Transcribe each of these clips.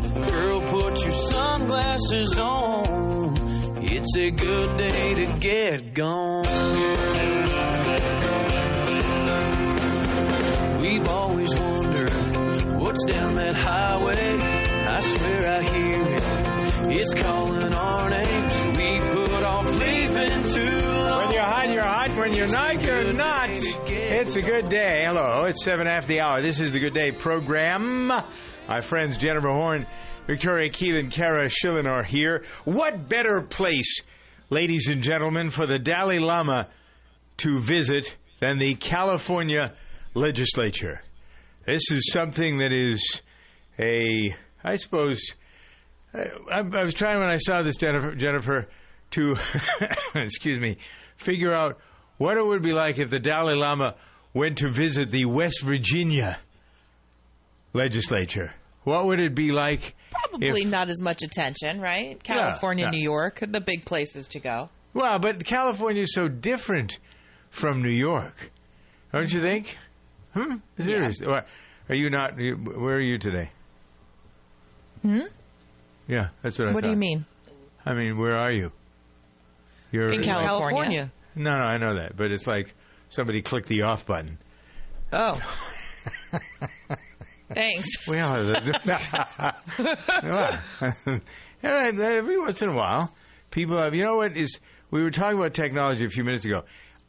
Girl, put your sunglasses on. It's a good day to get gone. We've always wondered what's down that highway. I swear I hear it. It's calling our names. We put off leaving too long. When you're hot, you're hot. When you're not, you're not. It's a good day. Hello, it's 7 after the hour. This is the Good Day program. My friends Jennifer Horn, Victoria Keelan, Kara Schillen are here. What better place, ladies and gentlemen, for the Dalai Lama to visit than the California legislature? This is something that is a, I suppose, I was trying when I saw this, Jennifer to, excuse me, figure out what it would be like if the Dalai Lama went to visit the West Virginia legislature. What would it be like? Probably not as much attention, right? California, New York, the big places to go. Well, but California is so different from New York, don't you think? Hmm? Seriously. Yeah. Are you not? Where are you today? Hmm? Yeah, that's what I thought. What do you mean? I mean, where are you? You're in California. No, I know that. But it's like somebody clicked the off button. Oh. Thanks. Well, every once in a while, people have, you know what is, we were talking about technology a few minutes ago.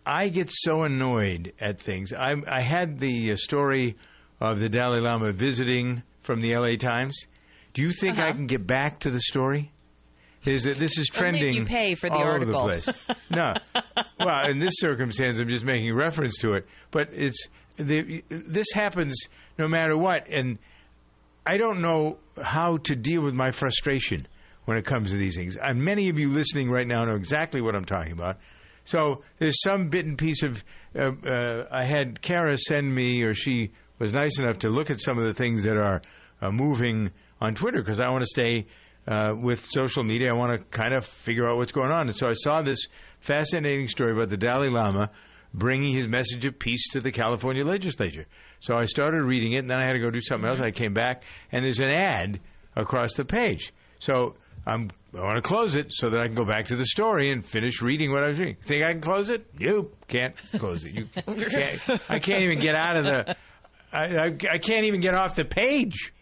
I get so annoyed at things. I had the story of the Dalai Lama visiting from the LA Times. Do you think I can get back to the story? This is trending. Only if you pay for the article. All over the place. No. Well, in this circumstance, I'm just making reference to it. But it's, this happens no matter what, and I don't know how to deal with my frustration when it comes to these things. And many of you listening right now know exactly what I'm talking about. So there's some bit and piece of I had Kara send me, or she was nice enough to look at some of the things that are moving on Twitter, because I want to stay with social media. I want to kind of figure out what's going on. And so I saw this fascinating story about the Dalai Lama bringing his message of peace to the California legislature. So I started reading it, and then I had to go do something else. I came back, and there's an ad across the page. So I want to close it so that I can go back to the story and finish reading what I was reading. Think I can close it? You can't close it. You can't. I can't even get out of the – I can't even get off the page.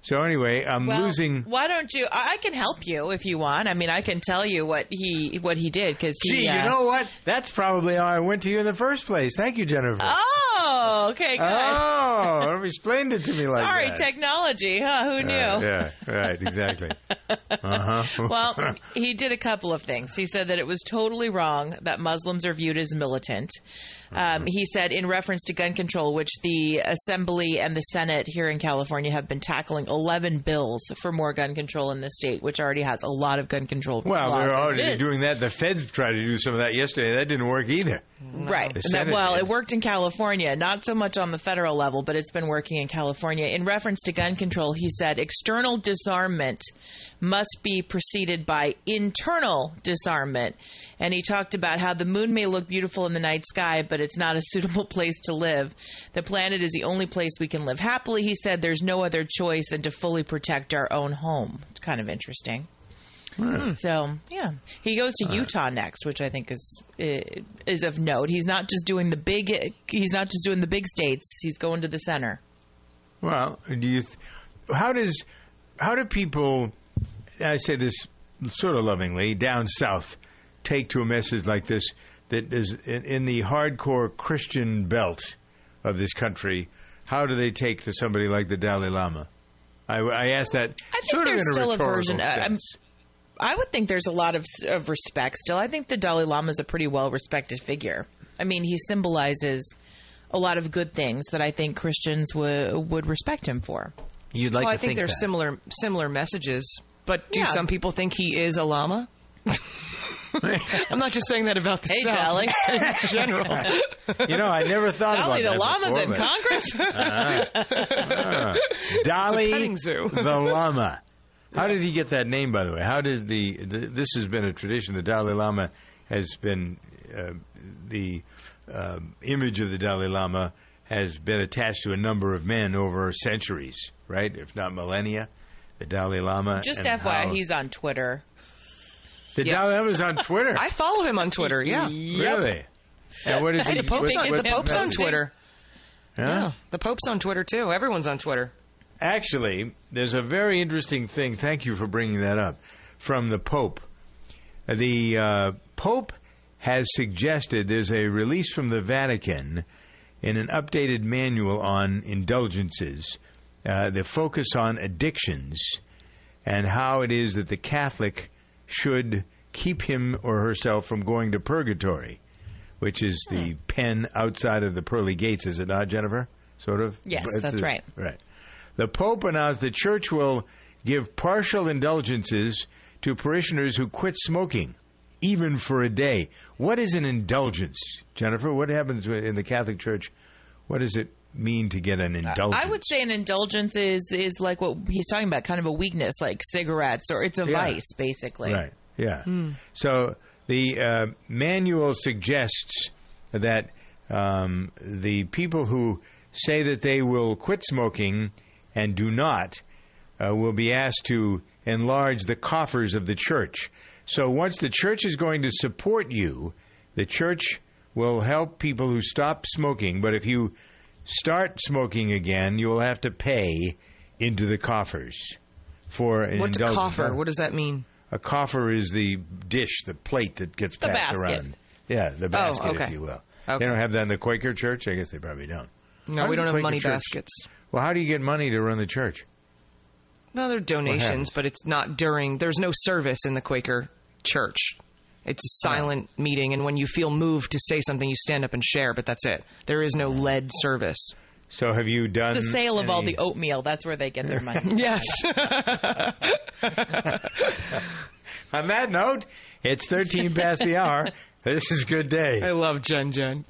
So anyway, losing. Why don't you? I can help you if you want. I mean, I can tell you what he did because. Gee, you know what? That's probably how I went to you in the first place. Thank you, Jennifer. Oh, okay, good. Oh, explained it to me like that. Sorry, technology, huh? Who knew? Yeah, right, exactly. Well, he did a couple of things. He said that it was totally wrong that Muslims are viewed as militant. He said, in reference to gun control, which the Assembly and the Senate here in California have been tackling 11 bills for more gun control in this state, which already has a lot of gun control. Well, they're already doing that. The feds tried to do some of that yesterday. That didn't work either. Right. Well, it worked in California, not so much on the federal level, but it's been working in California. In reference to gun control, he said external disarmament must be preceded by internal disarmament. And he talked about how the moon may look beautiful in the night sky, but it's not a suitable place to live. The planet is the only place we can live happily. He said there's no other choice than to fully protect our own home. It's kind of interesting. Mm. So, yeah. He goes to Utah next, which I think is of note. He's not just doing the big states. He's going to the center. Well, how do people, I say this sort of lovingly, down south take to a message like this that is in the hardcore Christian belt of this country? How do they take to somebody like the Dalai Lama? I asked that. I think there's still a version. I would think there's a lot of respect still. I think the Dalai Lama is a pretty well-respected figure. I mean, he symbolizes a lot of good things that I think Christians would respect him for. You'd like to think that. I think there's similar messages, but do some people think he is a llama? I'm not just saying that about the South. Dalai. In general. You know, I never thought Dalai, about that. Dalai the llama's in Congress? Dalai the Lama. How did he get that name, by the way? How did this has been a tradition. The Dalai Lama has been the image of the Dalai Lama has been attached to a number of men over centuries, right? If not millennia, the Dalai Lama. Just FYI, he's on Twitter. The Dalai Lama's on Twitter. I follow him on Twitter, yeah. Yep. Really? And what is he? The Pope's on Twitter. Yeah, the Pope's on Twitter, too. Everyone's on Twitter. Actually, there's a very interesting thing. Thank you for bringing that up. From the Pope. The Pope has suggested there's a release from the Vatican in an updated manual on indulgences, the focus on addictions, and how it is that the Catholic should keep him or herself from going to purgatory, which is the pen outside of the pearly gates. Is it not, Jennifer? Sort of? Yes, that's right. Right. The Pope announced the Church will give partial indulgences to parishioners who quit smoking, even for a day. What is an indulgence, Jennifer? What happens in the Catholic Church? What does it mean to get an indulgence? I would say an indulgence is like what he's talking about, kind of a weakness, like cigarettes, or it's a vice, basically. Right, yeah. Hmm. So the manual suggests that the people who say that they will quit smoking and do not will be asked to enlarge the coffers of the Church. So once the Church is going to support you, the Church will help people who stop smoking. But if you start smoking again, you will have to pay into the coffers for an indulgence. What's a coffer? What does that mean? A coffer is the dish, the plate that gets passed around. Yeah, the basket, if you will. Okay. They don't have that in the Quaker Church? I guess they probably don't. No, we don't have money baskets. Well, how do you get money to run the church? No, they're donations, but it's not during... There's no service in the Quaker Church. It's a silent meeting, and when you feel moved to say something, you stand up and share, but that's it. There is no led service. So have you done... The sale of all the oatmeal, that's where they get their money. Yes. On that note, it's 13 past the hour. This is Good Day. I love Jen Jen.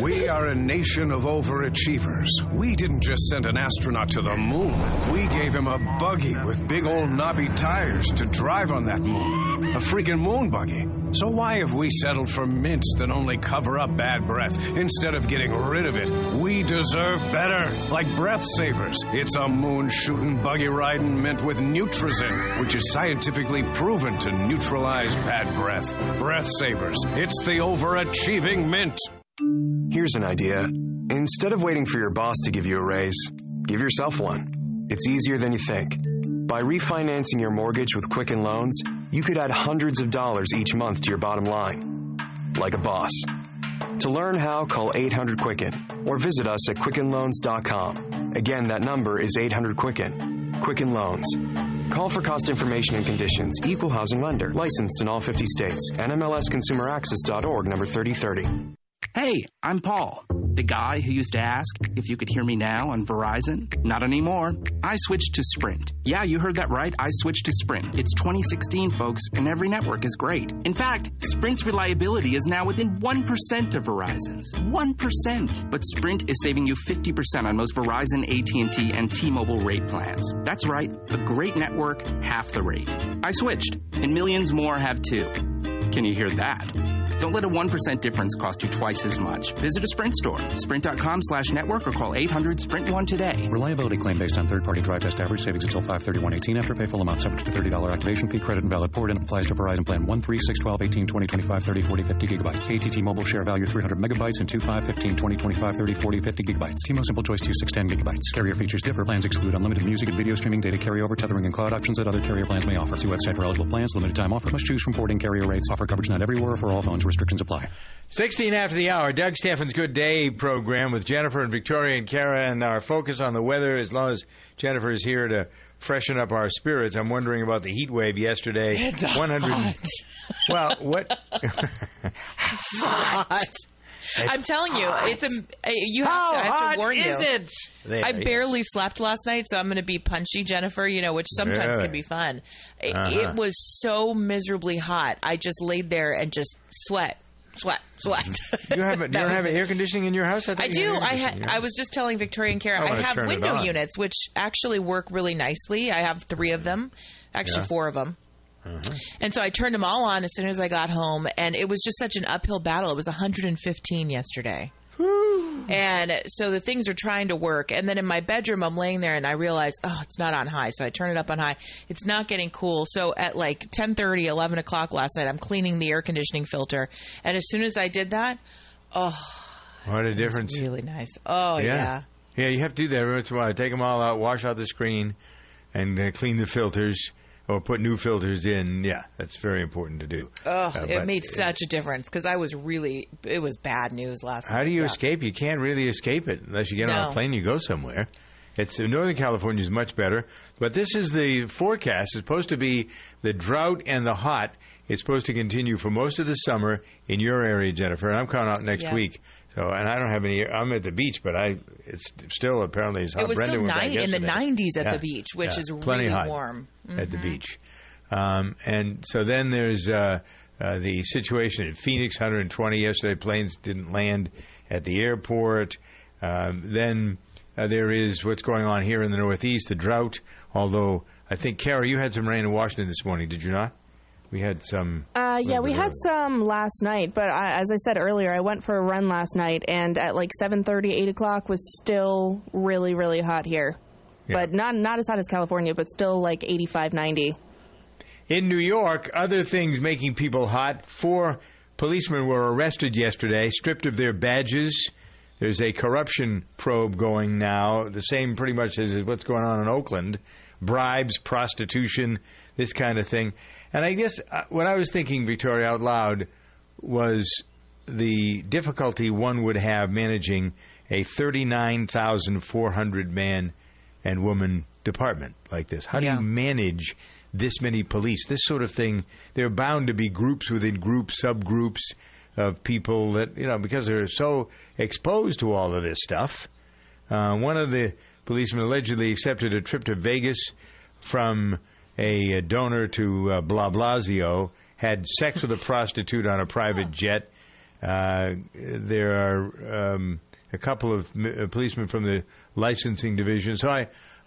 We are a nation of overachievers. We didn't just send an astronaut to the moon. We gave him a buggy with big old knobby tires to drive on that moon. A freaking moon buggy. So why have we settled for mints that only cover up bad breath instead of getting rid of it? We deserve better. Like Breath Savers. It's a moon-shooting, buggy-riding mint with Nutrazin, which is scientifically proven to neutralize bad breath. Breath Savers. It's the overachieving mint. Here's an idea. Instead of waiting for your boss to give you a raise, give yourself one. It's easier than you think. By refinancing your mortgage with Quicken Loans, you could add hundreds of dollars each month to your bottom line, like a boss. To learn how, call 800-QUICKEN or visit us at QuickenLoans.com. Again, that number is 800-QUICKEN. Quicken Loans. Call for cost information and conditions. Equal housing lender. Licensed in all 50 states. NMLSConsumerAccess.org, number 3030. Hey, I'm Paul, the guy who used to ask if you could hear me now on Verizon. Not anymore. I switched to Sprint. Yeah, you heard that right. I switched to Sprint. It's 2016, folks, and every network is great. In fact, Sprint's reliability is now within 1% of Verizon's. 1%. But Sprint is saving you 50% on most Verizon, AT&T, and T-Mobile rate plans. That's right. A great network, half the rate. I switched, and millions more have too. Can you hear that? Don't let a 1% difference cost you twice as much. Visit a Sprint store, sprint.com/network, or call 800-SPRINT-1 today. Reliability claim based on third-party drive test average savings until 5/31/18 after pay full amount subject to $30 activation fee credit and valid port and applies to Verizon plan 1, 3, 6, 12, 18, 20, 25, 30, 40, 50 gigabytes. AT&T mobile share value 300 megabytes and 2, 5, 15, 20, 25, 30, 40, 50 gigabytes. T-Mobile simple choice 2, 6, 10 gigabytes. Carrier features differ. Plans exclude unlimited music and video streaming, data carryover, tethering, and cloud options that other carrier plans may offer. See website for eligible plans. Limited time offer. Must choose from porting carrier rates. Offer coverage not everywhere for all phones. Restrictions apply. 16 after the hour, Doug Steffen's Good Day program with Jennifer and Victoria and Kara, and our focus on the weather as long as Jennifer is here to freshen up our spirits. I'm wondering about the heat wave yesterday. It's 100. Hot. Well, what? Hot. It's I'm telling hot. You, it's a, you have How to, I have hot to warn is you. It? There, I barely slept last night, so I'm going to be punchy, Jennifer, you know, which sometimes can be fun. It was so miserably hot. I just laid there and just sweat. You don't have air conditioning in your house? I do. I was just telling Victoria and Kara, I have window units, which actually work really nicely. I have three of them, actually four of them. Uh-huh. And so I turned them all on as soon as I got home, and it was just such an uphill battle. It was 115 yesterday. Whew. And so the things are trying to work. And then in my bedroom, I'm laying there, and I realize, it's not on high. So I turn it up on high. It's not getting cool. So at like 10:30, 11 o'clock last night, I'm cleaning the air conditioning filter. And as soon as I did that, what a difference. It was really nice. Oh, yeah. Yeah, you have to do that every once in a while. Take them all out, wash out the screen, and clean the filters. Or put new filters in. Yeah, that's very important to do. It made such a difference because it was bad news last night. How do you escape? You can't really escape it unless you get on a plane and you go somewhere. Northern California is much better. But this is the forecast. It's supposed to be the drought and the hot. It's supposed to continue for most of the summer in your area, Jennifer. And I'm coming out next week. So, and I don't have any. I'm at the beach, but it's still apparently as hot. It was Brenda still 90 in the 90s at the beach, which is really warm at the beach. And so then there's the situation in Phoenix, 120 yesterday. Planes didn't land at the airport. Then there is what's going on here in the Northeast, the drought. Although I think, Kara, you had some rain in Washington this morning, did you not? We had some. We had some last night. But as I said earlier, I went for a run last night, and at like 7:30, 8 o'clock was still really, really hot here. Yeah. But not as hot as California, but still like 85, 90. In New York, other things making people hot. 4 policemen were arrested yesterday, stripped of their badges. There's a corruption probe going now. The same pretty much as what's going on in Oakland. Bribes, prostitution, this kind of thing. And I guess what I was thinking, Victoria, out loud, was the difficulty one would have managing a 39,400 man and woman department like this. How do you manage this many police, this sort of thing? There are bound to be groups within groups, subgroups of people that, you know, because they're so exposed to all of this stuff. One of the policemen allegedly accepted a trip to Vegas from a donor to blah Blasio, had sex with a prostitute on a private jet. There are a couple of policemen from the licensing division. So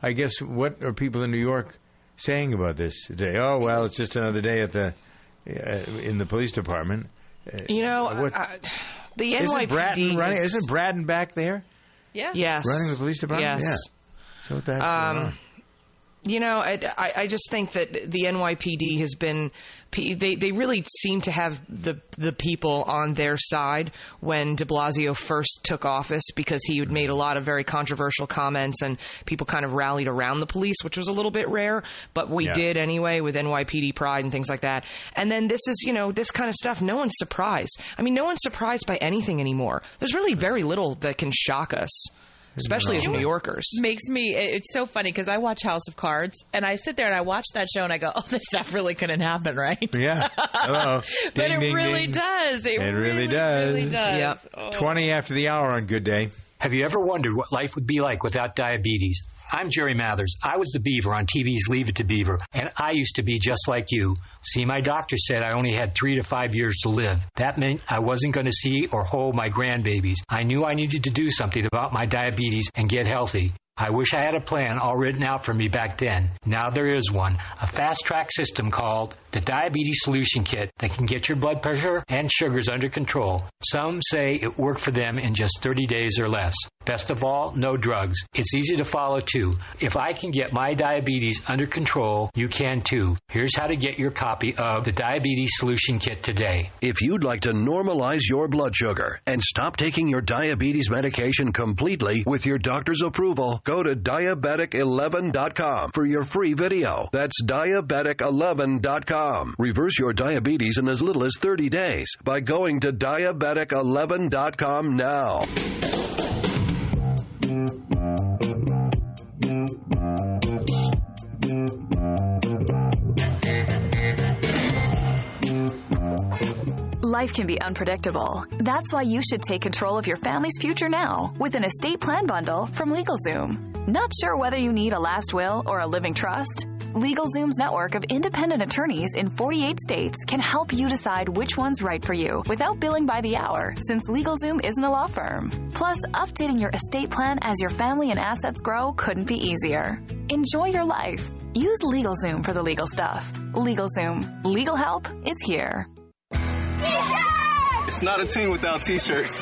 I guess what are people in New York saying about this today? Oh, well, it's just another day at the in the police department. You know, the NYPD isn't Braden back there? Yeah. Yes. Running the police department? Yes. Yeah. So what the heck going on? You know, I just think that the NYPD has been they really seem to have the people on their side when de Blasio first took office, because he had made a lot of very controversial comments and people kind of rallied around the police, which was a little bit rare, but we did anyway with NYPD Pride and things like that. And then this is, you know, this kind of stuff. No one's surprised. I mean, no one's surprised by anything anymore. There's really very little that can shock us. Especially as New Yorkers. It's so funny because I watch House of Cards, and I sit there and I watch that show and I go, this stuff really couldn't happen, right? Yeah. Hello. Ding, but it ding, really ding. Does. It really does. Yep. Oh. 20 after the hour on Good Day. Have you ever wondered what life would be like without diabetes? I'm Jerry Mathers. I was the Beaver on TV's Leave It to Beaver, and I used to be just like you. See, my doctor said I only had 3 to 5 years to live. That meant I wasn't going to see or hold my grandbabies. I knew I needed to do something about my diabetes and get healthy. I wish I had a plan all written out for me back then. Now there is one, a fast-track system called the Diabetes Solution Kit that can get your blood pressure and sugars under control. Some say it worked for them in just 30 days or less. Best of all, no drugs. It's easy to follow, too. If I can get my diabetes under control, you can, too. Here's how to get your copy of the Diabetes Solution Kit today. If you'd like to normalize your blood sugar and stop taking your diabetes medication completely with your doctor's approval, go to Diabetic11.com for your free video. That's Diabetic11.com. Reverse your diabetes in as little as 30 days by going to Diabetic11.com now. Life can be unpredictable. That's why you should take control of your family's future now with an estate plan bundle from LegalZoom. Not sure whether you need a last will or a living trust? LegalZoom's network of independent attorneys in 48 states can help you decide which one's right for you without billing by the hour, since LegalZoom isn't a law firm. Plus, updating your estate plan as your family and assets grow couldn't be easier. Enjoy your life. Use LegalZoom for the legal stuff. LegalZoom. Legal help is here. It's not a team without T-shirts.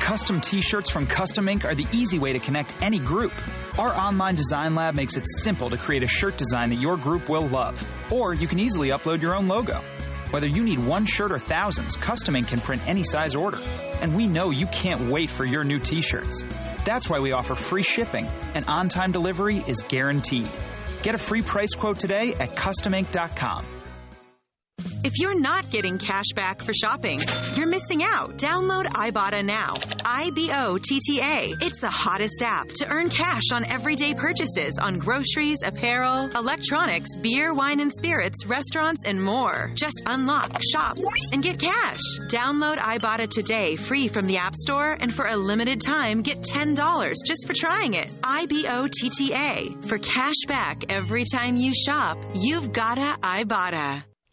Custom T-shirts from Custom Ink are the easy way to connect any group. Our online design lab makes it simple to create a shirt design that your group will love. Or you can easily upload your own logo. Whether you need one shirt or thousands, Custom Ink can print any size order. And we know you can't wait for your new T-shirts. That's why we offer free shipping, and on-time delivery is guaranteed. Get a free price quote today at CustomInk.com. If you're not getting cash back for shopping, you're missing out. Download Ibotta now. I-B-O-T-T-A. It's the hottest app to earn cash on everyday purchases on groceries, apparel, electronics, beer, wine and spirits, restaurants, and more. Just unlock, shop, and get cash. Download Ibotta today, free from the App Store, and for a limited time, get $10 just for trying it. I-B-O-T-T-A. For cash back every time you shop, you've gotta Ibotta.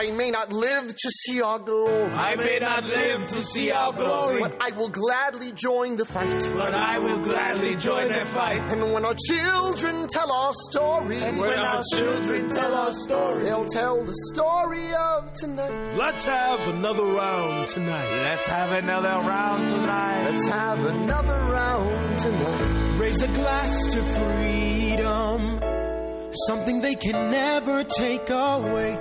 I may not live to see our glory. I may not live to see our glory. But I will gladly join the fight. But I will gladly join the fight. And when our children tell our story. And when our children tell our story. They'll tell the story of tonight. Let's have another round tonight. Let's have another round tonight. Let's have another round tonight. Raise a glass to freedom. Something they can never take away.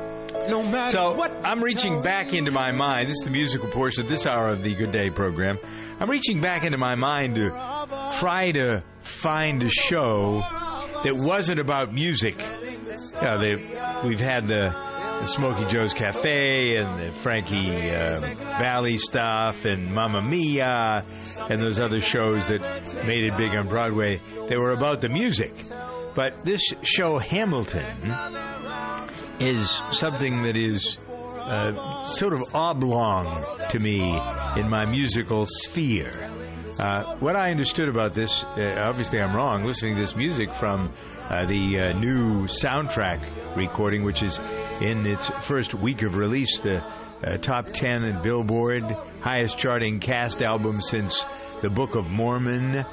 No matter what. I'm reaching back into my mind. This is the musical portion of this hour of the Good Day program. I'm reaching back into my mind to try to find a show that wasn't about music. We've had the Smokey Joe's Cafe and the Frankie Valli stuff and Mamma Mia and those other shows that made it big on Broadway. They were about the music. But this show, Hamilton, is something that is sort of oblong to me in my musical sphere. What I understood about this, obviously I'm wrong, listening to this music from the new soundtrack recording, which is in its first week of release, the top 10 at Billboard, highest charting cast album since the Book of Mormon,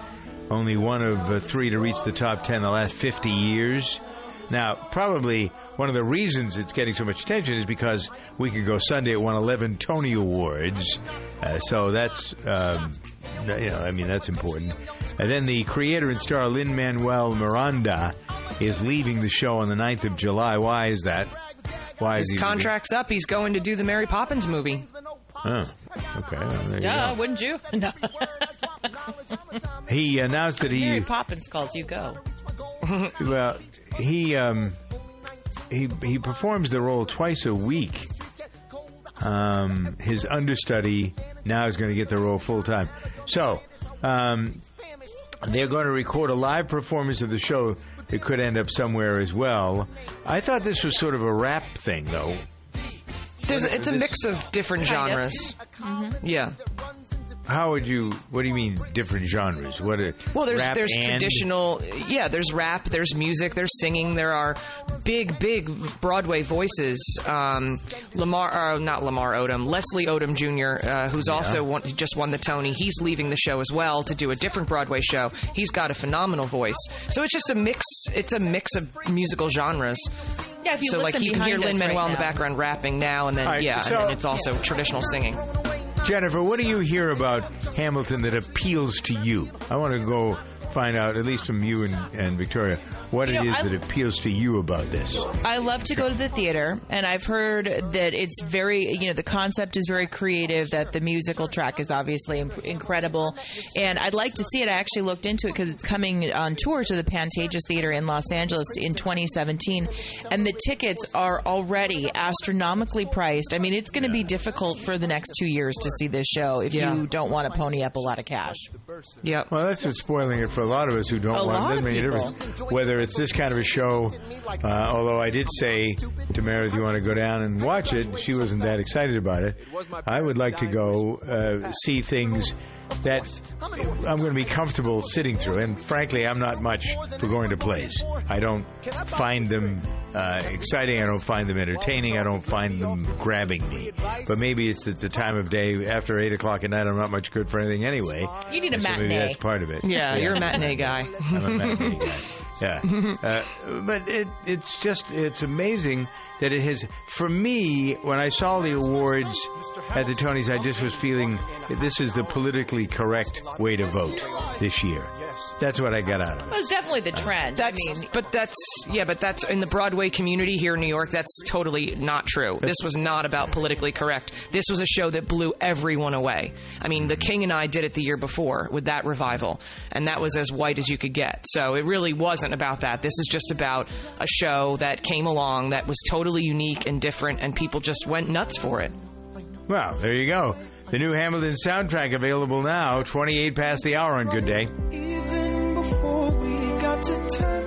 only one of three to reach the top 10 in the last 50 years. Now, probably one of the reasons it's getting so much attention is because we could go Sunday at 111 Tony Awards. So that's, that's important. And then the creator and star Lin-Manuel Miranda is leaving the show on the 9th of July. Why is that? Why is he? His contract's up. He's going to do the Mary Poppins movie. Oh, okay. Well, duh, wouldn't you? No. He announced that Mary Poppins called you, go. Well, he performs the role twice a week. His understudy now is going to get the role full time. So they're going to record a live performance of the show that could end up somewhere as well. I thought this was sort of a rap thing, though. It's a mix of different genres. Mm-hmm. Yeah. What do you mean different genres? There's traditional, there's rap, there's music, there's singing, there are big Broadway voices. Leslie Odom Jr., who's also just won the Tony. He's leaving the show as well to do a different Broadway show. He's got a phenomenal voice. So it's just a mix. It's a mix of musical genres. Yeah, if you listen behind us right now. You can hear Lin-Manuel in the background rapping now, and then it's also traditional singing. Jennifer, what do you hear about Hamilton that appeals to you? I want to go find out, at least from you and Victoria, what it is that appeals to you about this. I love to go to the theater, and I've heard that it's very, the concept is very creative, that the musical track is obviously incredible, and I'd like to see it. I actually looked into it because it's coming on tour to the Pantages Theater in Los Angeles in 2017, and the tickets are already astronomically priced. I mean, it's going to be difficult for the next 2 years to see this show if you don't want to pony up a lot of cash. Yeah. Well, that's what's spoiling it for a lot of us who don't want it. Doesn't make a difference whether it's this kind of a show, although I did say to Mary, if you want to go down and watch it, she wasn't that excited about it. I would like to go see things that I'm going to be comfortable sitting through. And frankly, I'm not much for going to plays. I don't find them exciting. I don't find them entertaining. I don't find them grabbing me. But maybe it's at the time of day after 8 o'clock at night. I'm not much good for anything anyway. You need a matinee. Maybe that's part of it. Yeah, you're a matinee guy. I'm a matinee guy. Yeah. But it's just, it's amazing that it has, for me, when I saw the awards at the Tonys, I just was feeling this is the politically correct way to vote this year. That's what I got out of it. Well, it's definitely the trend. But that's in the Broadway community here in New York, that's totally not true. This was not about politically correct. This was a show that blew everyone away. I mean, The King and I did it the year before with that revival, and that was as white as you could get. So it really wasn't about that. This is just about a show that came along that was totally unique and different, and people just went nuts for it. Well, there you go. The new Hamilton soundtrack available now, 28 past the hour on Good Day. Even before we got to touch.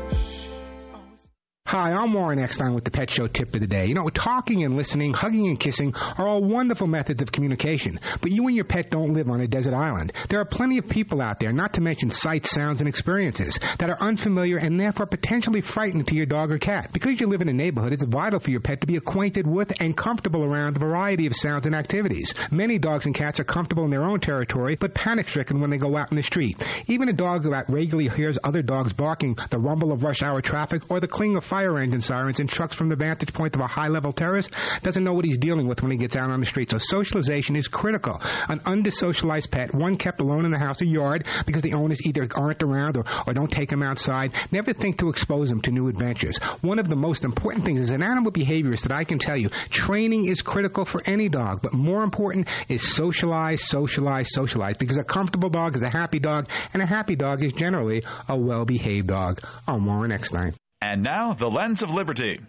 Hi, I'm Warren Eckstein with the Pet Show Tip of the Day. Talking and listening, hugging and kissing are all wonderful methods of communication, but you and your pet don't live on a desert island. There are plenty of people out there, not to mention sights, sounds, and experiences that are unfamiliar and therefore potentially frightening to your dog or cat. Because you live in a neighborhood, it's vital for your pet to be acquainted with and comfortable around a variety of sounds and activities. Many dogs and cats are comfortable in their own territory, but panic-stricken when they go out in the street. Even a dog who regularly hears other dogs barking, the rumble of rush hour traffic, or the cling of fire engine sirens and trucks from the vantage point of a high-level terrace doesn't know what he's dealing with when he gets out on the street. So socialization is critical. An under-socialized pet, one kept alone in the house or yard because the owners either aren't around or don't take him outside, never think to expose him to new adventures. One of the most important things as an animal behaviorist that I can tell you, training is critical for any dog, but more important is socialize, socialize, socialize, because a comfortable dog is a happy dog, and a happy dog is generally a well-behaved dog. I'm Warren Eckstein. And now, The Lens of Liberty.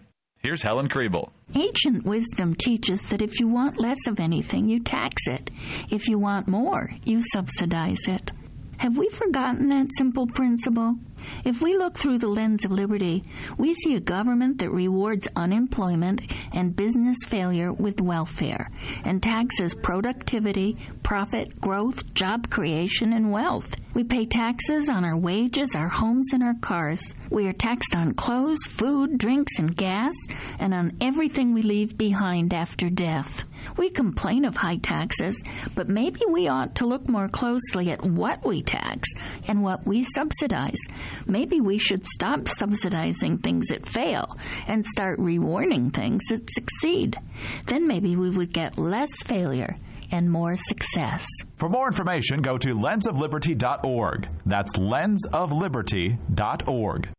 Here's Helen Kriebel. Ancient wisdom teaches that if you want less of anything, you tax it. If you want more, you subsidize it. Have we forgotten that simple principle? If we look through the lens of liberty, we see a government that rewards unemployment and business failure with welfare and taxes productivity, profit, growth, job creation, and wealth. We pay taxes on our wages, our homes, and our cars. We are taxed on clothes, food, drinks, and gas, and on everything we leave behind after death. We complain of high taxes, but maybe we ought to look more closely at what we tax and what we subsidize. Maybe we should stop subsidizing things that fail and start rewarding things that succeed. Then maybe we would get less failure and more success. For more information, go to lensofliberty.org. That's lensofliberty.org.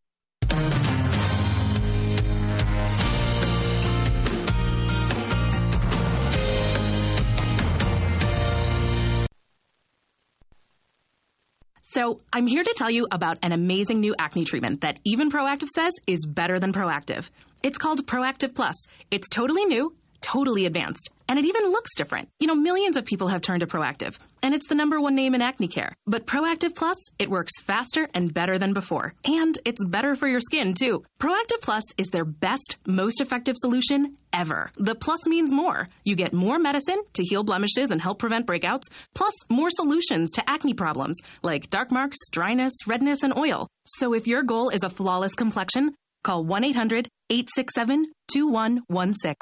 So I'm here to tell you about an amazing new acne treatment that even Proactiv says is better than Proactiv. It's called Proactiv Plus. It's totally new, totally advanced, and it even looks different. Millions of people have turned to Proactiv, and it's the #1 name in acne care. But Proactiv Plus, it works faster and better than before. And it's better for your skin, too. Proactiv Plus is their best, most effective solution ever. The plus means more. You get more medicine to heal blemishes and help prevent breakouts, plus more solutions to acne problems like dark marks, dryness, redness, and oil. So if your goal is a flawless complexion, call 1-800-867-2116.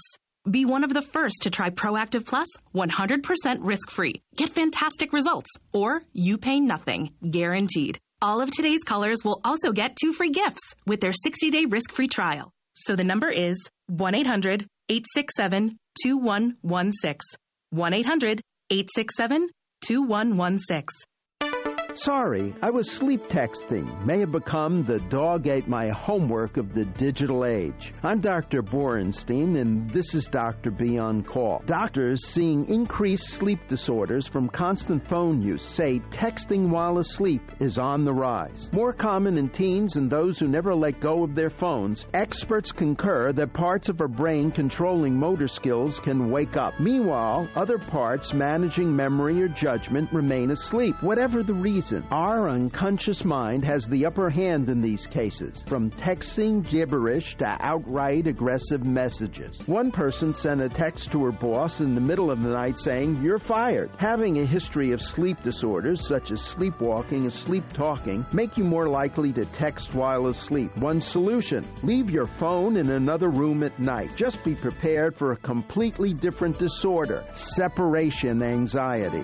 Be one of the first to try Proactiv Plus 100% risk-free. Get fantastic results, or you pay nothing, guaranteed. All of today's callers will also get 2 free gifts with their 60-day risk-free trial. So the number is 1-800-867-2116, 1-800-867-2116. 867-2116. Sorry, I was sleep texting. May have become the dog ate my homework of the digital age. I'm Dr. Borenstein, and this is Dr. B on Call. Doctors seeing increased sleep disorders from constant phone use say texting while asleep is on the rise. More common in teens and those who never let go of their phones, experts concur that parts of our brain controlling motor skills can wake up. Meanwhile, other parts managing memory or judgment remain asleep. Whatever the reason, our unconscious mind has the upper hand in these cases, from texting gibberish to outright aggressive messages. One person sent a text to her boss in the middle of the night saying, "You're fired." Having a history of sleep disorders, such as sleepwalking and sleep talking, make you more likely to text while asleep. One solution: leave your phone in another room at night. Just be prepared for a completely different disorder, separation anxiety.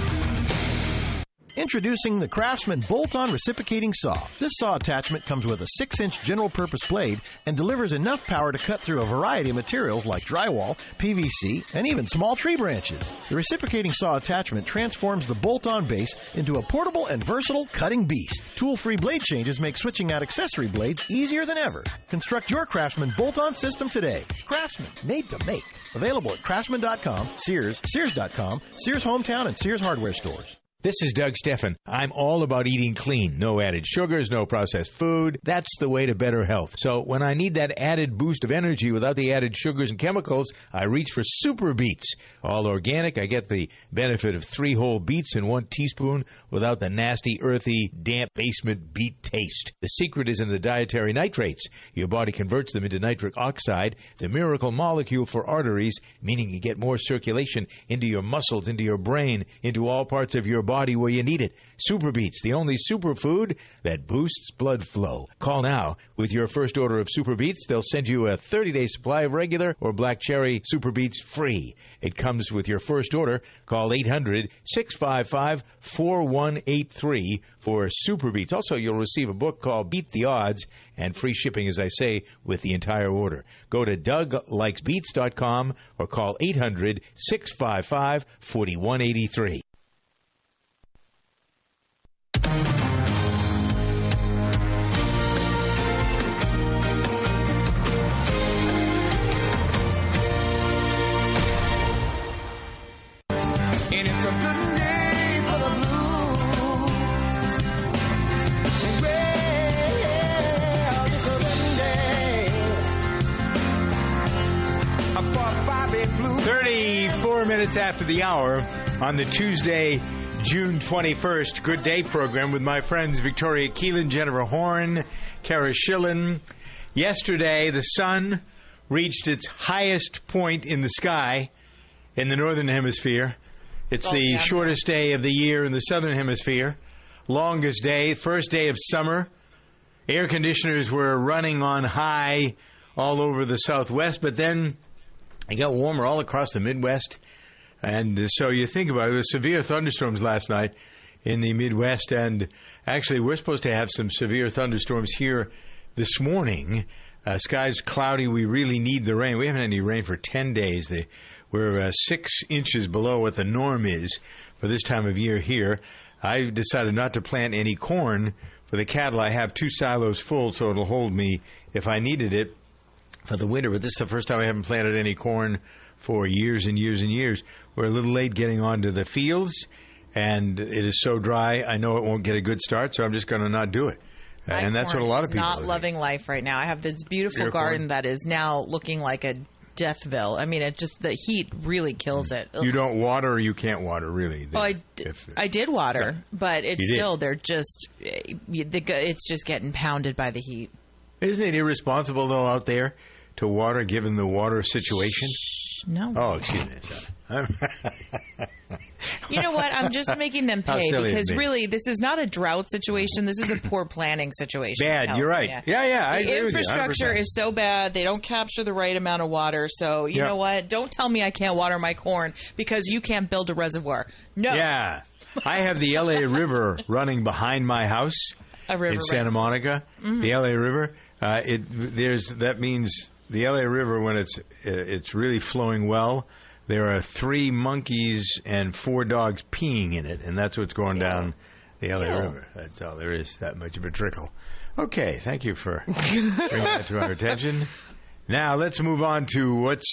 Introducing the Craftsman bolt-on reciprocating saw. This saw attachment comes with a 6-inch general-purpose blade and delivers enough power to cut through a variety of materials like drywall, PVC, and even small tree branches. The reciprocating saw attachment transforms the bolt-on base into a portable and versatile cutting beast. Tool-free blade changes make switching out accessory blades easier than ever. Construct your Craftsman bolt-on system today. Craftsman, made to make. Available at craftsman.com, Sears, sears.com, Sears Hometown, and Sears Hardware stores. This is Doug Steffen. I'm all about eating clean. No added sugars, no processed food. That's the way to better health. So when I need that added boost of energy without the added sugars and chemicals, I reach for Super Beets. All organic, I get the benefit of 3 whole beets in 1 teaspoon without the nasty, earthy, damp basement beet taste. The secret is in the dietary nitrates. Your body converts them into nitric oxide, the miracle molecule for arteries, meaning you get more circulation into your muscles, into your brain, into all parts of your body where you need it. Super Beets, the only superfood that boosts blood flow. Call now. With your first order of Super Beets, they'll send you a 30-day supply of regular or black cherry Super Beets free. It comes with your first order. Call 800-655-4183 for Super Beets. Also, you'll receive a book called Beat the Odds and free shipping, as I say, with the entire order. Go to DougLikesBeets.com or call 800-655-4183. And it's a good day for the blues. Well, it's a good day for Bobby Blues. 34 minutes after the hour on the Tuesday, June 21st Good Day program with my friends Victoria Keelan, Jennifer Horn, Kara Schillen. Yesterday, the sun reached its highest point in the sky in the northern hemisphere. It's the shortest day of the year in the southern hemisphere, longest day, first day of summer. Air conditioners were running on high all over the southwest, but then it got warmer all across the Midwest. And so you think about it, there were severe thunderstorms last night in the Midwest, and actually we're supposed to have some severe thunderstorms here this morning. Sky's cloudy. We really need the rain. We haven't had any rain for 10 days. We're 6 inches below what the norm is for this time of year here. I decided not to plant any corn for the cattle. I have 2 silos full, so it'll hold me if I needed it for the winter. But this is the first time I haven't planted any corn for years and years and years. We're a little late getting onto the fields, and it is so dry, I know it won't get a good start, so I'm just going to not do it. And that's what a lot of people are not loving life right now. I have this beautiful garden that is now looking like a Deathville. I mean, it just, the heat really kills it. You don't water, or you can't water, really. Oh, I did water, but it's still, they're just, it's just getting pounded by the heat. Isn't it irresponsible, though, out there to water, given the water situation? No. Oh, excuse me. You know what? I'm just making them pay because really this is not a drought situation. This is a poor planning situation. Bad. You're right. Yeah. I agree with you. The infrastructure is so bad. They don't capture the right amount of water. So you know what? Don't tell me I can't water my corn because you can't build a reservoir. No. Yeah. I have the LA River running behind my house in Santa Monica. Mm-hmm. The LA River. That means the LA River, when it's really flowing well, there are 3 monkeys and 4 dogs peeing in it, and that's what's going down the LA River. That's all there is, that much of a trickle. Okay, thank you for bringing that to our attention. Now let's move on to what's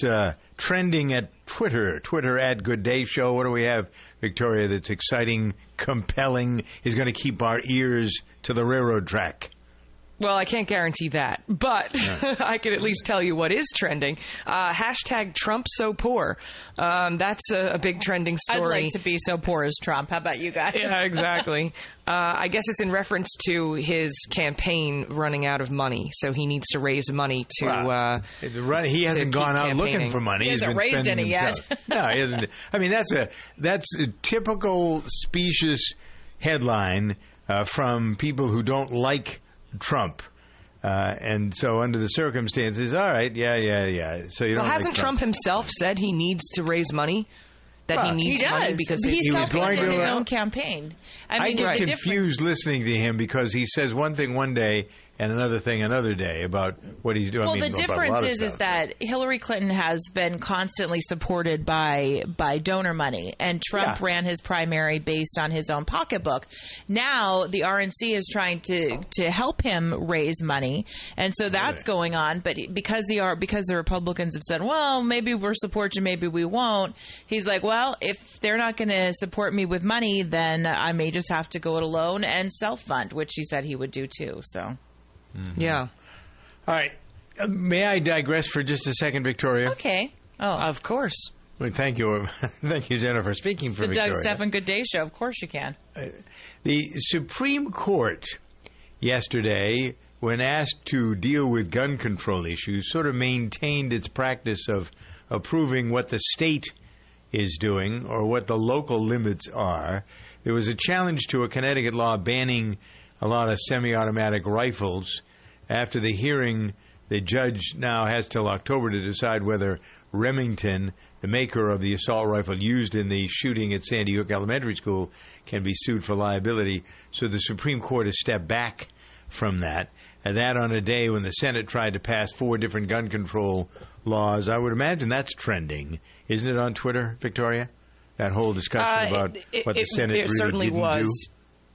trending at Twitter. Twitter at Good Day Show. What do we have, Victoria, that's exciting, compelling, is going to keep our ears to the railroad track? Well, I can't guarantee that, but I can at least tell you what is trending. Hashtag Trump so poor. That's a big trending story. I'd like to be so poor as Trump. How about you guys? Yeah, exactly. I guess it's in reference to his campaign running out of money, so he needs to raise money to he hasn't gone out looking for money. He hasn't raised any yet. No, he hasn't. I mean, that's a typical specious headline from people who don't like Trump. And so under the circumstances, all right, yeah. So you don't hasn't Trump himself said he needs to raise money? That he needs money because he was going to his own campaign. I get confused listening to him because he says one thing one day and another thing another day about what he's doing. Well, the difference is that Hillary Clinton has been constantly supported by donor money, and Trump ran his primary based on his own pocketbook. Now the RNC is trying to help him raise money, and so that's going on. But because the Republicans have said, well, maybe we'll support you, maybe we won't, he's like, well, if they're not going to support me with money, then I may just have to go it alone and self-fund, which he said he would do too, so... Mm-hmm. Yeah. All right. May I digress for just a second, Victoria? Okay. Oh, of course. Well, thank you. Thank you, Jennifer. Speaking for Victoria. The Doug Steffen Good Day Show. Of course you can. The Supreme Court yesterday, when asked to deal with gun control issues, sort of maintained its practice of approving what the state is doing or what the local limits are. There was a challenge to a Connecticut law banning a lot of semi-automatic rifles. After the hearing, the judge now has till October to decide whether Remington, the maker of the assault rifle used in the shooting at Sandy Hook Elementary School, can be sued for liability. So the Supreme Court has stepped back from that. And that on a day when the Senate tried to pass 4 different gun control laws. I would imagine that's trending. Isn't it on Twitter, Victoria? That whole discussion about what the Senate really didn't do?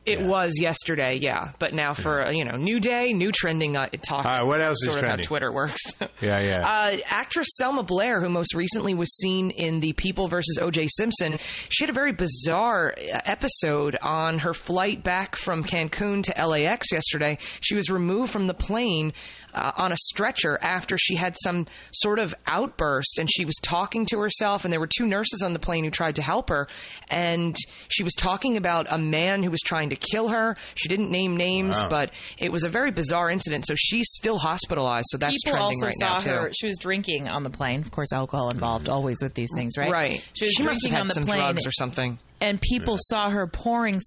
It was yesterday, but now for new day, new trending talk. All right, what else is trending? How Twitter works. Actress Selma Blair, who most recently was seen in The People versus O.J. Simpson, she had a very bizarre episode on her flight back from Cancun to LAX yesterday. She was removed from the plane on a stretcher after she had some sort of outburst, and she was talking to herself, and there were 2 nurses on the plane who tried to help her, and she was talking about a man who was trying to kill her. She didn't name names, but it was a very bizarre incident, so she's still hospitalized, so that's trending right now, too. People also saw her. She was drinking on the plane. Of course, alcohol involved always with these things, right? Right. She was drinking on the plane. She must have had some drugs or something. And people saw her pouring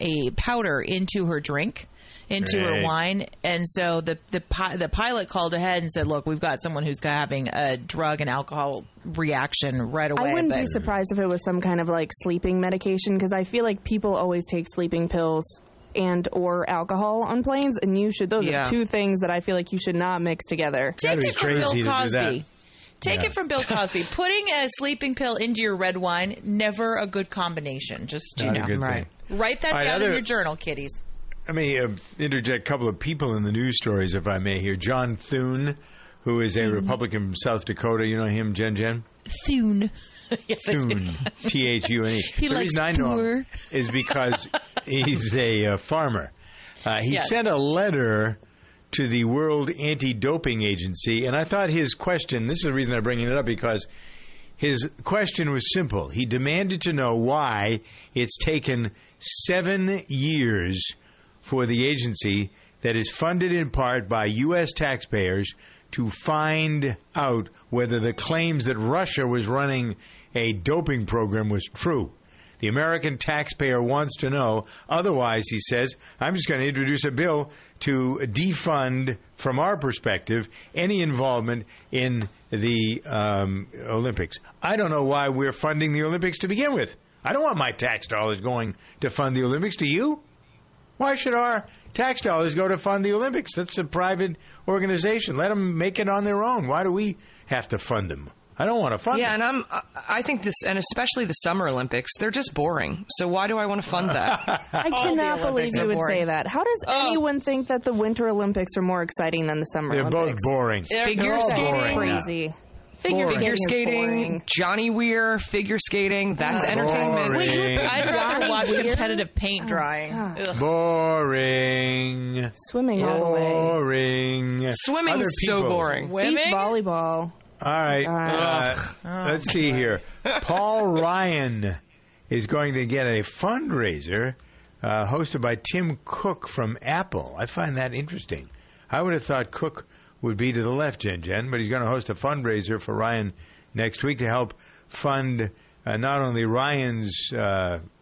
a powder into her drink. Into her wine, and so the pilot called ahead and said, "Look, we've got someone who's having a drug and alcohol reaction right away." I wouldn't be surprised if it was some kind of like sleeping medication, because I feel like people always take sleeping pills and or alcohol on planes, and you should. Those are 2 things that I feel like you should not mix together. Take it from Bill Cosby. Take it from Bill Cosby. Putting a sleeping pill into your red wine, never a good combination. Just right. Write that down in your journal, kiddies. Let me interject a couple of people in the news stories, if I may, here. John Thune, who is a Republican from South Dakota. You know him, Jen? Thune. Yes, Thune. Thune. He likes tour. Is because he's a farmer. He sent a letter to the World Anti-Doping Agency, and I thought his question, this is the reason I'm bringing it up, because his question was simple. He demanded to know why it's taken 7 years for the agency that is funded in part by U.S. taxpayers to find out whether the claims that Russia was running a doping program was true. The American taxpayer wants to know. Otherwise, he says, I'm just going to introduce a bill to defund, from our perspective, any involvement in the Olympics. I don't know why we're funding the Olympics to begin with. I don't want my tax dollars going to fund the Olympics. Do you? Why should our tax dollars go to fund the Olympics? That's a private organization. Let them make it on their own. Why do we have to fund them? I don't want to fund them. I think this, and especially the Summer Olympics, they're just boring. So why do I want to fund that? I cannot believe you would say that. How does anyone think that the Winter Olympics are more exciting than the Summer Olympics? They're both boring. Figure skating, crazy. Figure skating, Johnny Weir, figure skating, that's entertainment. I'd rather watch competitive paint drying. Boring. Swimming all the way. Boring. Swimming is so boring. Beach volleyball. All right. Let's see here. Paul Ryan is going to get a fundraiser hosted by Tim Cook from Apple. I find that interesting. I would have thought Cook would be to the left, Jen, but he's going to host a fundraiser for Ryan next week to help fund not only Ryan's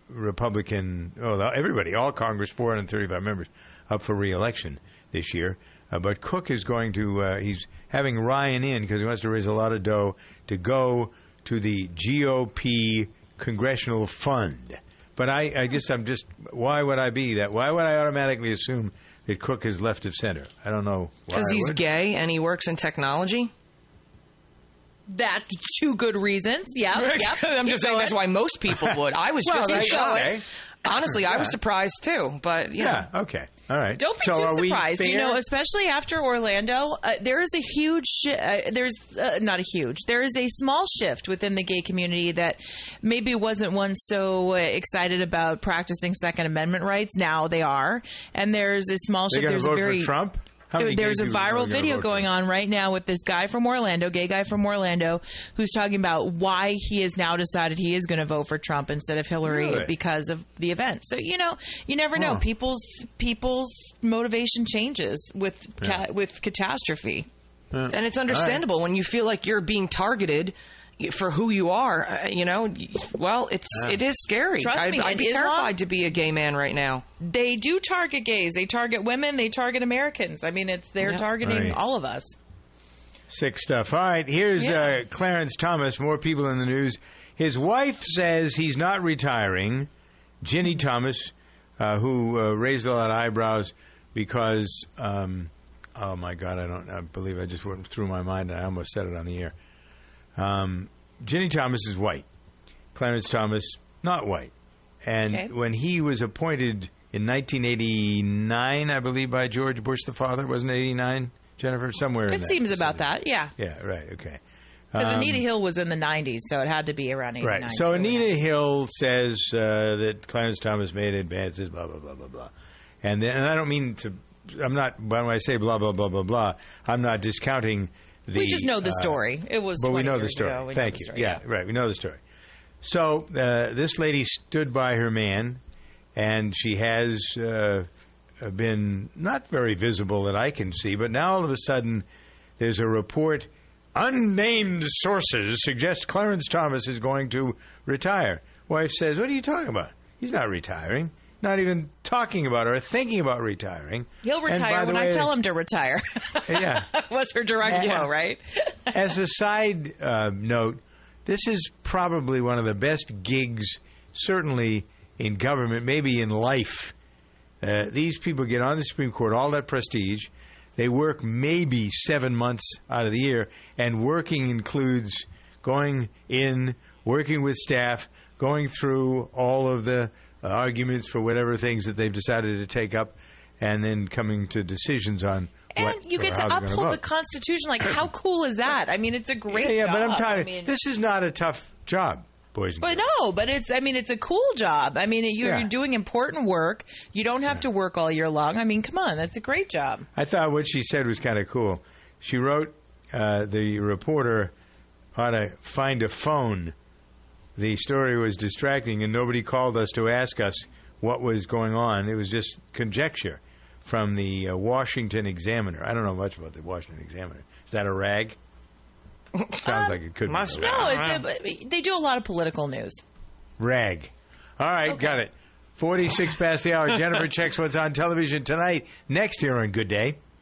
Republican, everybody, all Congress, 435 members up for re-election this year. But Cook is going to, he's having Ryan in because he wants to raise a lot of dough to go to the GOP Congressional Fund. But I guess I'm just, why would I be that? Why would I automatically assume that Cook is left of center? I don't know why. Because he's gay and he works in technology? That's two good reasons, yeah. I'm just saying that's why most people would. I was just shocked. Honestly, I was surprised, too, but, you know. Okay. All right. Don't be too surprised. You know, especially after Orlando, there is a huge there is a small shift within the gay community that maybe wasn't one so excited about practicing Second Amendment rights. Now they are. And there's a small shift. There's a very— Trump? There's a viral video going on right now with this guy from Orlando, gay guy from Orlando, who's talking about why he has now decided he is going to vote for Trump instead of Hillary because of the event. So, you know, you never know. People's motivation changes with catastrophe. Yeah. And it's understandable when you feel like you're being targeted for who you are. You know, well, it is scary. Trust me, I'd be terrified to be a gay man right now. They do target gays. They target women. They target Americans. I mean, they're targeting all of us. Sick stuff. All right, here's Clarence Thomas. More people in the news. His wife says he's not retiring. Ginny Thomas, who raised a lot of eyebrows because, oh my God, I believe I just went through my mind and I almost said it on the air. Ginny Thomas is white. Clarence Thomas, not white. And when he was appointed in 1989, I believe, by George Bush the father, wasn't it 89, Jennifer? Somewhere in that. It seems about that, yeah. Yeah, right, okay. Because Anita Hill was in the 90s, so it had to be around 89. Right, so Anita Hill says that Clarence Thomas made advances, blah, blah, blah, blah, blah. And I don't mean to, I'm not, when I say blah, blah, blah, blah, blah, I'm not discounting. We just know the story. It was 20 years ago. But we know the story. Thank you. Yeah, right. We know the story. So this lady stood by her man, and she has been not very visible that I can see, but now all of a sudden there's a report, unnamed sources suggest Clarence Thomas is going to retire. Wife says, what are you talking about? He's not retiring. Not even talking about or thinking about retiring. He'll retire when I tell him to retire. Yeah. Was her direct quote, right? As a side note, this is probably one of the best gigs, certainly in government, maybe in life. These people get on the Supreme Court, all that prestige. They work maybe 7 months out of the year, and working includes going in, working with staff, going through all of the arguments for whatever things that they've decided to take up, and then coming to decisions on what. And you get to uphold the Constitution. Like, how cool is that? I mean, it's a great job. Yeah, but I'm tired. I mean, this is not a tough job, boys and girls. But no, but it's, I mean, it's a cool job. I mean, you're doing important work. You don't have to work all year long. I mean, come on, that's a great job. I thought what she said was kind of cool. She wrote, the reporter ought to find a phone. The story was distracting, and nobody called us to ask us what was going on. It was just conjecture from the Washington Examiner. I don't know much about the Washington Examiner. Is that a rag? Sounds like it could be. No, they do a lot of political news. Rag. All right, okay. Got it. 46 past the hour. Jennifer checks what's on television tonight. Next here on Good Day.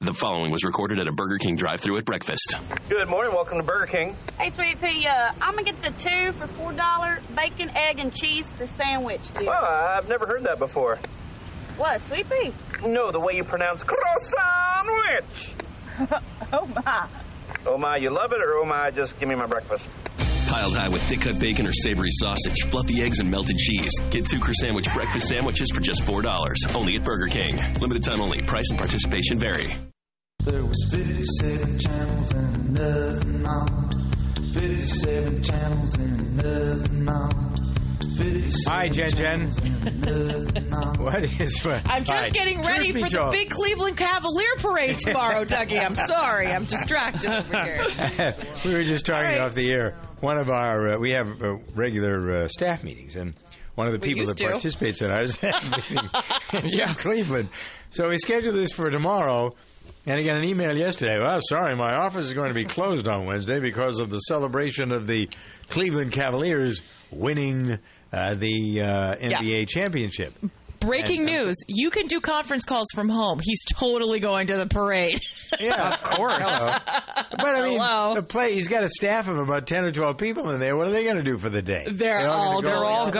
The following was recorded at a Burger King drive-thru at breakfast. Good morning. Welcome to Burger King. Hey, Sweet Pea, I'm going to get the 2 for $4 bacon, egg, and cheese for sandwich deal. Well, I've never heard that before. What, Sweet Pea? No, the way you pronounce croissant-wich. Oh, my. Oh, my, you love it, or oh, my, just give me my breakfast. Piled high with thick-cut bacon or savory sausage, fluffy eggs, and melted cheese. Get 2 croissant-wich breakfast sandwiches for just $4. Only at Burger King. Limited time only. Price and participation vary. There was 57 channels and nothing on. 57 channels and nothing on. Hi, Jen. What is what? I'm just getting ready for the big Cleveland Cavalier parade tomorrow, Dougie. I'm sorry. I'm distracted over here. We were just talking off the air. One of our, we have regular staff meetings, and one of the people that participates in our staff meeting is in Cleveland. So we scheduled this for tomorrow. And I got an email yesterday. Well, sorry, my office is going to be closed on Wednesday because of the celebration of the Cleveland Cavaliers winning the NBA championship. Breaking news. You can do conference calls from home. He's totally going to the parade. Yeah, of course. Hello. But, I mean, the play, he's got a staff of about 10 or 12 people in there. What are they going to do for the day? They're all going.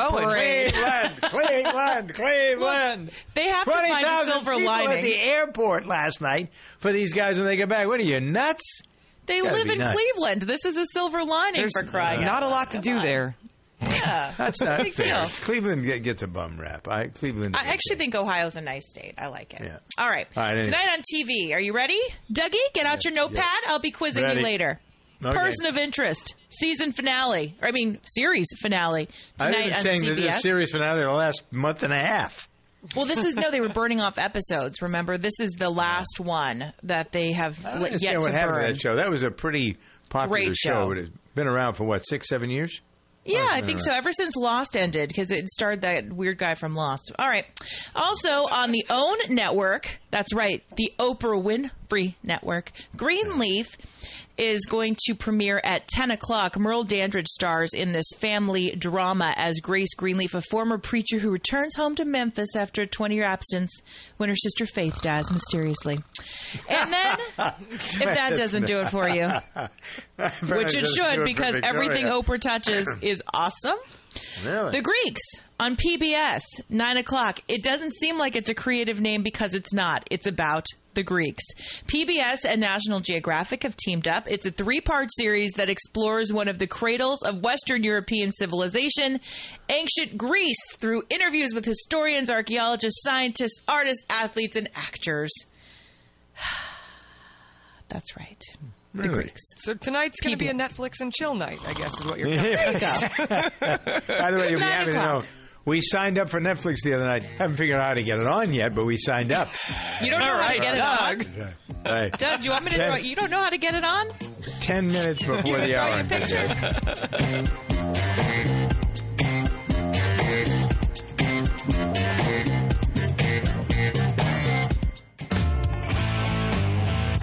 Cleveland. They have to find a silver lining. 20,000 people at the airport last night for these guys when they get back. What are you, nuts? They live in Cleveland. This is a silver lining. There's, for crying. Not a lot to do there. Yeah, that's not big fair. Deal. Cleveland gets a bum rap. I actually think Ohio's a nice state. I like it. Yeah. All right. Anyway. Tonight on TV, are you ready? Dougie, get out your notepad. Yes. I'll be quizzing you later. Okay. Person of interest. Season finale. I mean, series finale. Tonight on CBS. I was saying that there's series finale the last month and a half. Well, this is, they were burning off episodes, remember? This is the last one that they have yet to burn. What happened to that show. That was a pretty popular show. It's been around for, what, 6-7 years? Yeah, I think so. Ever since Lost ended, because it starred that weird guy from Lost. All right. Also on the OWN network, that's right, the Oprah Winfrey Network, Greenleaf is going to premiere at 10 o'clock. Merle Dandridge stars in this family drama as Grace Greenleaf, a former preacher who returns home to Memphis after a 20-year absence when her sister Faith dies mysteriously. And then, if that doesn't do it for you, which it should, because everything Oprah touches is awesome. Really? The Greeks on PBS, 9 o'clock. It doesn't seem like it's a creative name because it's not. It's about the Greeks. PBS and National Geographic have teamed up. It's a 3-part series that explores one of the cradles of Western European civilization, ancient Greece, through interviews with historians, archaeologists, scientists, artists, athletes, and actors. That's right. Really? The Greeks. So tonight's going to be a Netflix and chill night, I guess, is what you're telling me. By the way, you'll be happy to know. We signed up for Netflix the other night. Haven't figured out how to get it on yet, but we signed up. You don't know how to get it on? Right. Doug, do you want me to draw? You don't know how to get it on? 10 minutes before the hour. You want to draw your picture?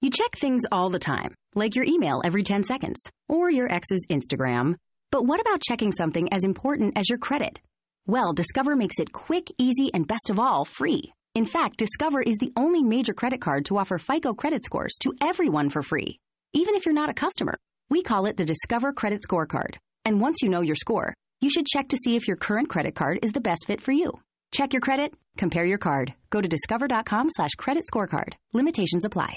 You check things all the time, like your email every 10 seconds or your ex's Instagram. But what about checking something as important as your credit? Well, Discover makes it quick, easy, and best of all, free. In fact, Discover is the only major credit card to offer FICO credit scores to everyone for free, even if you're not a customer. We call it the Discover Credit Scorecard. And once you know your score, you should check to see if your current credit card is the best fit for you. Check your credit, compare your card. Go to discover.com/credit scorecard. Limitations apply.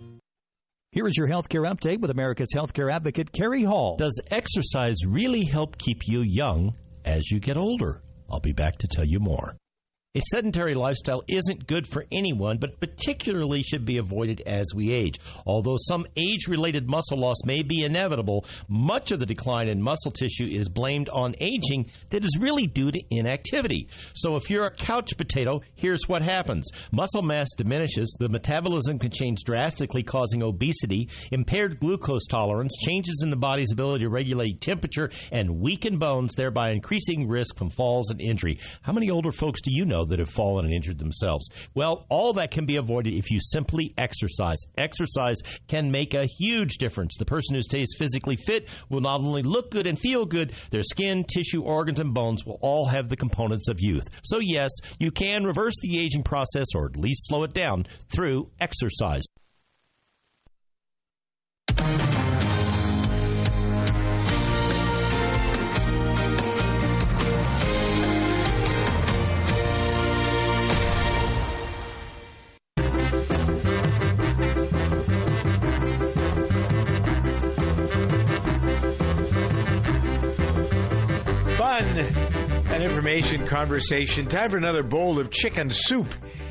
Here is your healthcare update with America's healthcare advocate, Carrie Hall. Does exercise really help keep you young as you get older? I'll be back to tell you more. A sedentary lifestyle isn't good for anyone, but particularly should be avoided as we age. Although some age-related muscle loss may be inevitable, much of the decline in muscle tissue is blamed on aging that is really due to inactivity. So if you're a couch potato, here's what happens. Muscle mass diminishes, the metabolism can change drastically, causing obesity, impaired glucose tolerance, changes in the body's ability to regulate temperature, and weakened bones, thereby increasing risk from falls and injury. How many older folks do you know that have fallen and injured themselves? Well, all that can be avoided if you simply exercise. Exercise can make a huge difference. The person who stays physically fit will not only look good and feel good, their skin, tissue, organs, and bones will all have the components of youth. So yes, you can reverse the aging process, or at least slow it down, through exercise. And information, conversation. Time for another bowl of chicken soup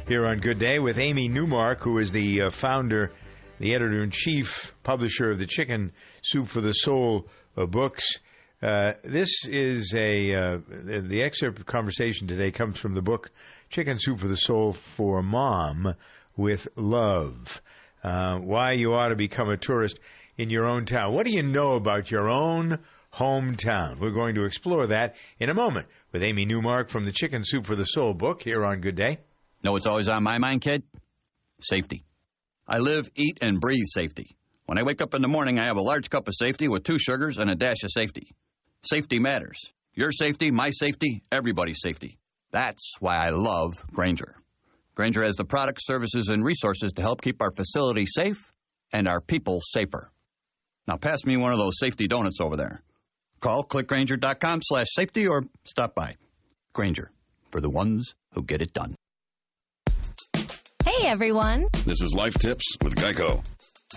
here on Good Day with Amy Newmark, who is the founder, the editor-in-chief, publisher of the Chicken Soup for the Soul books. This is the excerpt of conversation today comes from the book Chicken Soup for the Soul for Mom with Love. Why you ought to become a tourist in your own town. What do you know about your own hometown? We're going to explore that in a moment with Amy Newmark from the Chicken Soup for the Soul book here on Good Day. Know what's always on my mind, kid? Safety. I live, eat, and breathe safety. When I wake up in the morning, I have a large cup of safety with 2 sugars and a dash of safety. Safety matters. Your safety, my safety, everybody's safety. That's why I love Grainger. Grainger has the products, services, and resources to help keep our facility safe and our people safer. Now pass me one of those safety donuts over there. Call clickgrainger.com/safety or stop by. Grainger, for the ones who get it done. Hey, everyone. This is Life Tips with Geico.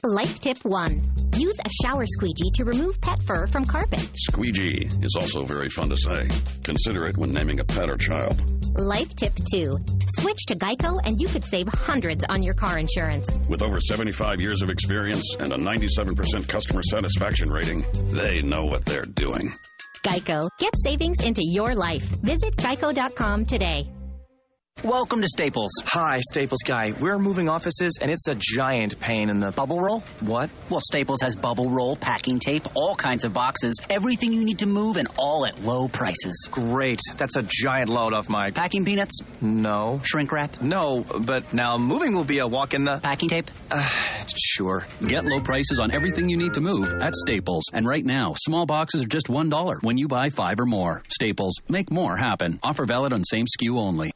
Life Tip 1. Use a shower squeegee to remove pet fur from carpet. Squeegee is also very fun to say. Consider it when naming a pet or child. Life Tip 2. Switch to Geico and you could save hundreds on your car insurance. With over 75 years of experience and a 97% customer satisfaction rating, they know what they're doing. Geico. Get savings into your life. Visit geico.com today. Welcome to Staples. Hi, Staples guy. We're moving offices, and it's a giant pain in the... Bubble roll? What? Well, Staples has bubble roll, packing tape, all kinds of boxes, everything you need to move, and all at low prices. Great. That's a giant load off my... Packing peanuts? No. Shrink wrap? No, but now moving will be a walk in the... Packing tape? Sure. Get low prices on everything you need to move at Staples. And right now, small boxes are just $1 when you buy 5 or more. Staples. Make more happen. Offer valid on same SKU only.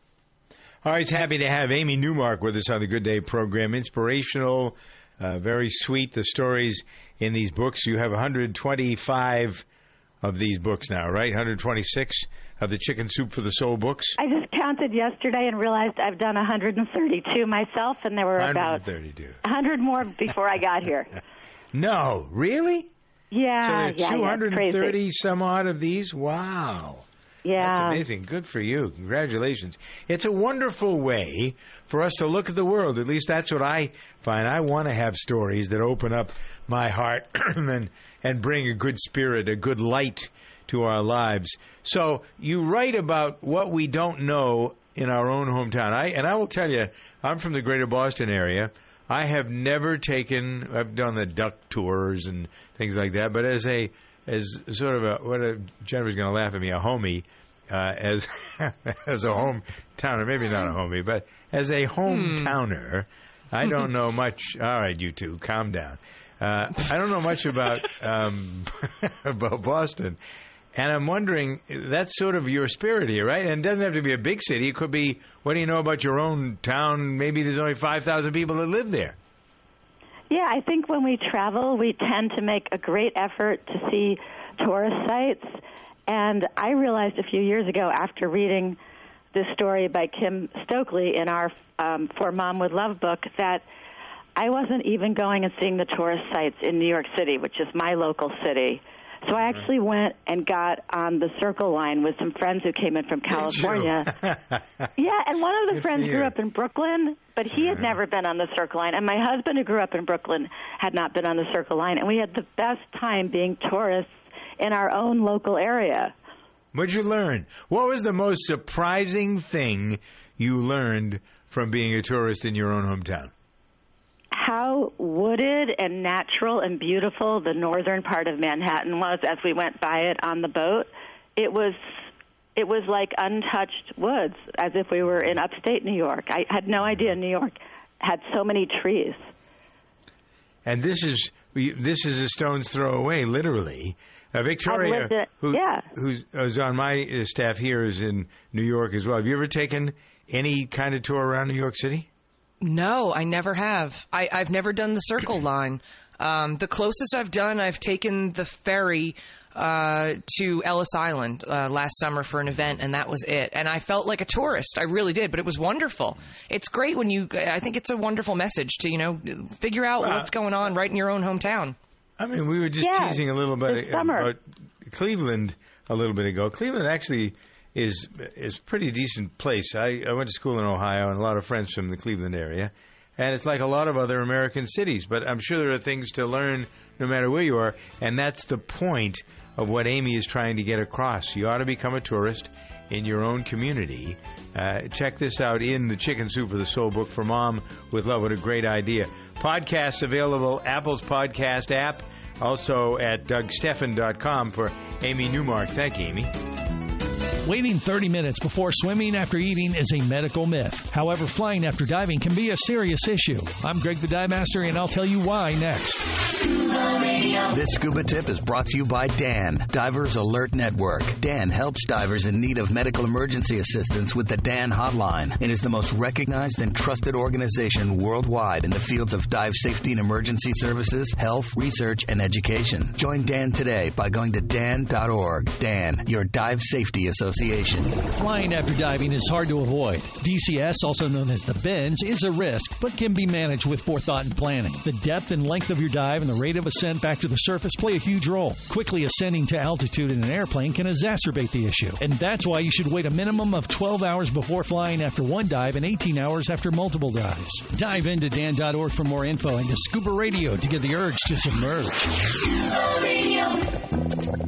Always happy to have Amy Newmark with us on the Good Day program. Inspirational, very sweet, the stories in these books. You have 125 of these books now, right? 126 of the Chicken Soup for the Soul books. I just counted yesterday and realized I've done 132 myself, and there were about 100 more before I got here. No, really? Yeah, so 230 some odd of these. Wow. Yeah. That's amazing. Good for you. Congratulations. It's a wonderful way for us to look at the world. At least that's what I find. I want to have stories that open up my heart and bring a good spirit, a good light to our lives. So you write about what we don't know in our own hometown. I will tell you, I'm from the greater Boston area. I've done the duck tours and things like that, but Jen was going to laugh at me, a homie, as a hometowner, maybe not a homie, but as a hometowner, I don't know much. All right, you two, calm down. I don't know much about about Boston, and I'm wondering, that's sort of your spirit here, right? And it doesn't have to be a big city. It could be, what do you know about your own town? Maybe there's only 5,000 people that live there. Yeah, I think when we travel, we tend to make a great effort to see tourist sites. And I realized a few years ago, after reading this story by Kim Stokely in our For Mom Would Love book, that I wasn't even going and seeing the tourist sites in New York City, which is my local city. So I actually went and got on the Circle Line with some friends who came in from California. Yeah, and one of the friends grew up in Brooklyn, but he had never been on the Circle Line. And my husband, who grew up in Brooklyn, had not been on the Circle Line. And we had the best time being tourists in our own local area. What'd you learn? What was the most surprising thing you learned from being a tourist in your own hometown? How wooded and natural and beautiful the northern part of Manhattan was as we went by it on the boat. It was like untouched woods, as if we were in upstate New York. I had no idea New York had so many trees. And this is a stone's throw away, literally. Victoria, who's on my staff here, is in New York as well. Have you ever taken any kind of tour around New York City? No, I never have. I've never done the Circle Line. The closest I've done, I've taken the ferry to Ellis Island last summer for an event, and that was it. And I felt like a tourist. I really did, but it was wonderful. It's great I think it's a wonderful message to, figure out what's going on right in your own hometown. I mean, we were just teasing a little bit about Cleveland a little bit ago. Cleveland actually is a pretty decent place. I went to school in Ohio, and a lot of friends from the Cleveland area. And it's like a lot of other American cities, but I'm sure there are things to learn no matter where you are. And that's the point of what Amy is trying to get across. You ought to become a tourist in your own community. Check this out in the Chicken Soup for the Soul book For Mom with Love. What a great idea. Podcasts available, Apple's podcast app, also at DougSteffen.com. For Amy Newmark, thank you, Amy. Waiting 30 minutes before swimming after eating is a medical myth. However, flying after diving can be a serious issue. I'm Greg the Dive Master, and I'll tell you why next. Scuba Radio. This scuba tip is brought to you by DAN, Divers Alert Network. DAN helps divers in need of medical emergency assistance with the DAN hotline, and is the most recognized and trusted organization worldwide in the fields of dive safety and emergency services, health, research, and education. Join DAN today by going to dan.org. DAN, your dive safety association. Flying after diving is hard to avoid. DCS, also known as the binge, is a risk, but can be managed with forethought and planning. The depth and length of your dive and the rate of ascent back to the surface play a huge role. Quickly ascending to altitude in an airplane can exacerbate the issue, and that's why you should wait a minimum of 12 hours before flying after one dive and 18 hours after multiple dives. Dive into dan.org for more info and to Scuba Radio to get the urge to submerge. Scuba Radio.